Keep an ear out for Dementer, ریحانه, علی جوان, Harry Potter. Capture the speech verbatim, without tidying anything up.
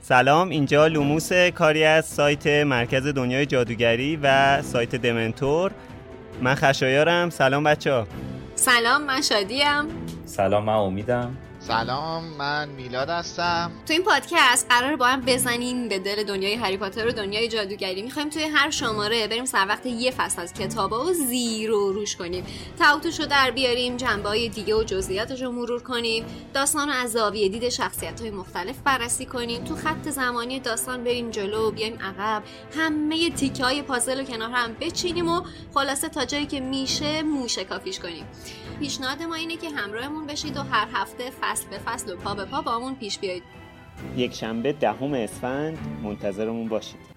سلام، اینجا لوموس، کاری از سایت مرکز دنیای جادوگری و سایت دمنتور. من خشایارم. سلام بچه‌ها. سلام، من شادیم. سلام، من امیدم. سلام، من میلاد هستم. تو این پادکست قراره با هم بزنیم به دل دنیای هری پاتر و دنیای جادوگری. میخوایم توی هر شماره بریم سر وقت یه فصل از کتابا و زیر و روش کنیم، تاوتوشو در بیاریم، جنبه‌های دیگه و جزئیاتشو مرور کنیم، داستانو از زاویه دید شخصیت‌های مختلف بررسی کنیم، تو خط زمانی داستان بریم جلو و بیایم عقب، همه تیکه‌های پازل رو کنار هم بچینیم و خلاصه تا جایی که میشه موشکافیش کنیم. پیشنهاد ما اینه که همراهمون بشید و هر هفته فصل به فصل و پا به پا با همون پیش بیایید. یک شنبه دهم اسفند منتظرمون باشید.